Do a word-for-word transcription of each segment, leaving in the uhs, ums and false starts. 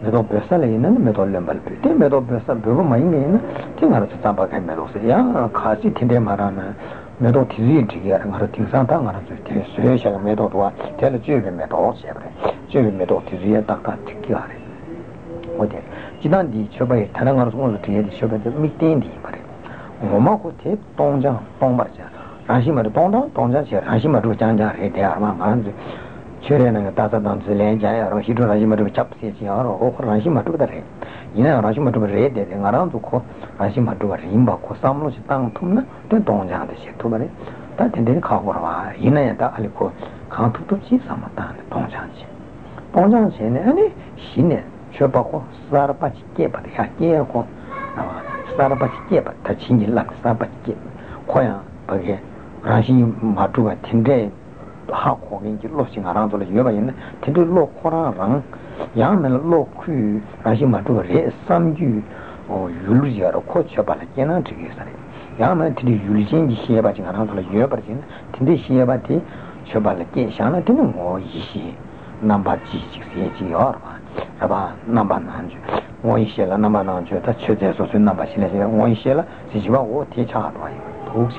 Medo besa le ina medo le malpe. Te medo besa bego mai ina te ngara tsamba kai medo se ya khasi tinde marana medo tizi tiga ngara tisan ta ngara te se sha medo toa te le jibe medo sebre. Jibe medo tizi ya ta ka tiga re. Ode jidan di choba e tana ngara so de ye choba de mitin di pare. Oma ko te tongjang tongbar ja. Rashi ma de tongdang tongjang che rashi ma ru jangjang re de arma manze. C'erano tante tante leggi, ora si trova in mezzo a ciassi, ora o con si matto da re. Ina ora si matto re de ngaranto ko, si matto rimba ko samlo si tang tumna, te donja de si tumare. Ta te de ka gorwa, ina ta aliko, ka tu tu si samata de donja si. Donja si ne ani sine, chopa ko sar pa chi ke pa de ha ke ko. Sar pa chi ke pa ta chi ni la sar pa ke. Ko ya ba ge, ra si matto ga tinde 하고인지 로싱 아랑도 여봐 있네. 근데 로코랑 양면 로쿠 다시 맞도 레 삼주 어 율루지하러 코쳐 봐라. 걔는 되게 살아. 양면 뒤 율루진지 시에 봐지 아랑도 여봐 있네. 근데 시에 봐지 쳐 봐라. 걔 샤나 되는 뭐 이시 넘버 지지지 어. 아바 넘버 난주. 뭐 이시라 넘버 난주. 다 쳐져서 수 넘버 실에 뭐 이시라 지지와 오 대차가 와요. 도시.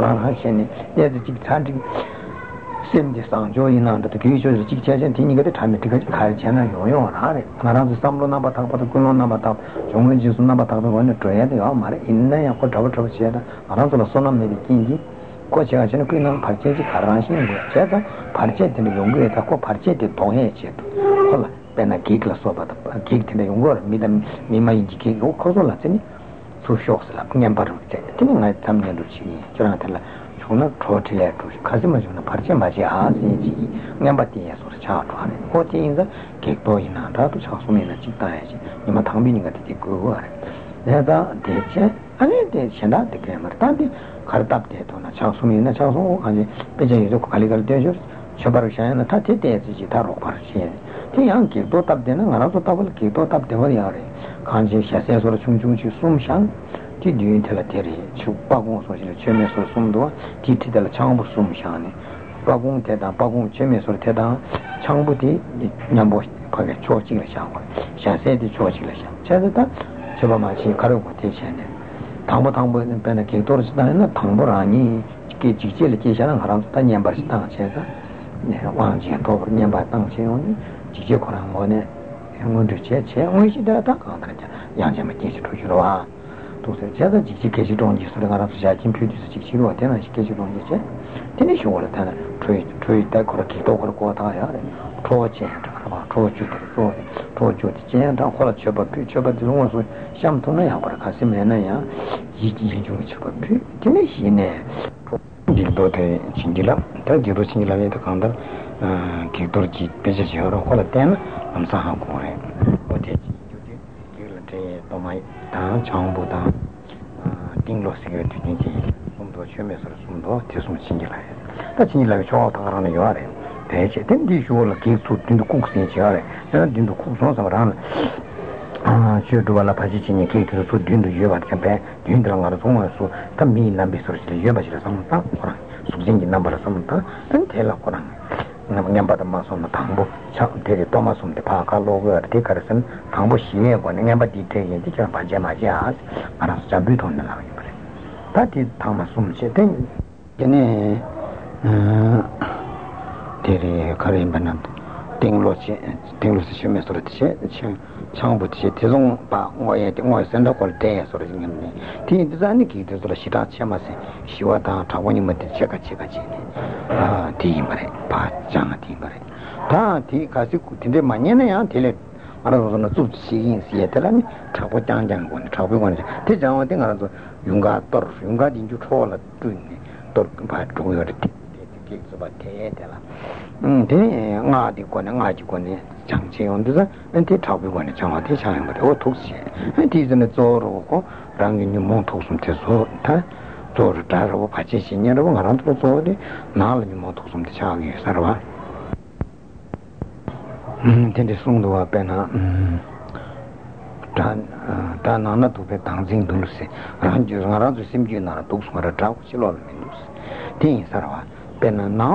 하시니 얘도 직찬지 심지 상조이나 또 기초에서 직찬지 되니까도 담에 되게 갈잖아 요용을 하래 나라도 삼로나 바탕 바탕 군로나 바탕 종은지 순나 바탕도 원래 줘야 돼요 말에 있는 약고 잡을 잡을 지야다 알아서 손은 내리긴지 고치가 전에 그냥 발제지 가라하시는 거야 제가 발제 때문에 용기에 갖고 발제 때 동해야지 몰라 내가 기글 써봐도 기글 때문에 용거를 믿음 미마인지 기고 커서라더니 소쇼스라 그냥 바로 이제 되는 담년도지 저랑 달라 저는 토틀에 가지마 주는 바르지 마지 아지 그냥 받기에 소리 차도 하네 코팅인데 개보이나 나도 차소면은 찍다야지 이마 당빈이가 되게 그거 알아 내가 대체 아니 대체 나 되게 말다니 가르답대 돈아 차소면은 차소 아니 배제해서 관리를 대줘 저바로 샤는 다 대대지 다로 바르지 그냥 길도 답되는 알아서 답을 길도 답되어야 해 간지 샤세서로 중중치 숨샹 뒤뒤에텔라 데리 죽바공 소리를 최면서 숨도 뒤뒤에텔라 창부 숨샹네 바공 대다 바공 최면서 대다 창부디 냠보 거기 조직을 샹고 샤세디 조직을 샹 제대다 저바마치 가려고 대시네 당보 당보는 빼는 길도르스다는 당보라니 이게 직질을 계산한 사람도 다 냠바스다 제가 내가 왕지에 더 냠바 땅세오니 지제코랑 뭐네 형님들 제제 오이시다 딱 가는데 양념이 계속 들어와. 또 제가 직접 계시던 기술을 알아서 제가 김퓨터에서 직접 왔다는 시켜주는 거지. 되는 쇼를 타는 트레이 트레이 딱 그렇게 또 그렇고 다야. 도와줘. 그러면 도와줘. 도와줘. 제한다 걸어 쳐봐. 쳐봐 들어온 소리. 샴푸는 양보를 가슴에나야. 이게 좀 쳐봐. 되는 시네. 진도대 진기라. 다 지도 진기라에 더 간다. 기도지 배제지어로 콜라텐 남사하고에 어디지 요데 길한테 도마이 다 정보다 띵로스게 되는지 좀더 최면서 좀더 계속 진기라에 다 진기라에 좋아 당하는 요 아래 대체 된디 쇼라 계속 된도 콩스인지 아래 내가 된도 콩스서 말하는 아 저도발라 파지치니 계속 소 된도 예바 캠페 된도랑 알아서 통해서 다 미남 비서실 예바실 상상 그런 숙진기 넘버 상상 된텔라 그런 냠바다 마손 당보 차대리 도마손데 파칼로거 데카르슨 당보 시에 거는 냠바디 되게지 저 바제마지아 알아서 잡이 돈나 나와요 그래 다디 당마손 제땡 얘네 음 데리 가린 반난 땡로시 땡로시 시메스로 제 창부지 대송 바 오에 오에 센터 걸때 소리 생겼네 티 디자인이 기대서 시다 참아서 시와다 타원이 맞대 제가 제가 아 디마레 바짱아 디마레 다디 가지 근데 만년에야 될 알아서는 좀 시인 시에들라니 타고 장장군 타고군 대장원 땡아서 용가 떠 용가 인주 초월라 뜨니 또 바로 거기 계속 봐 대야라 ཁས ཁས ཁས ཁས ཁས ཁས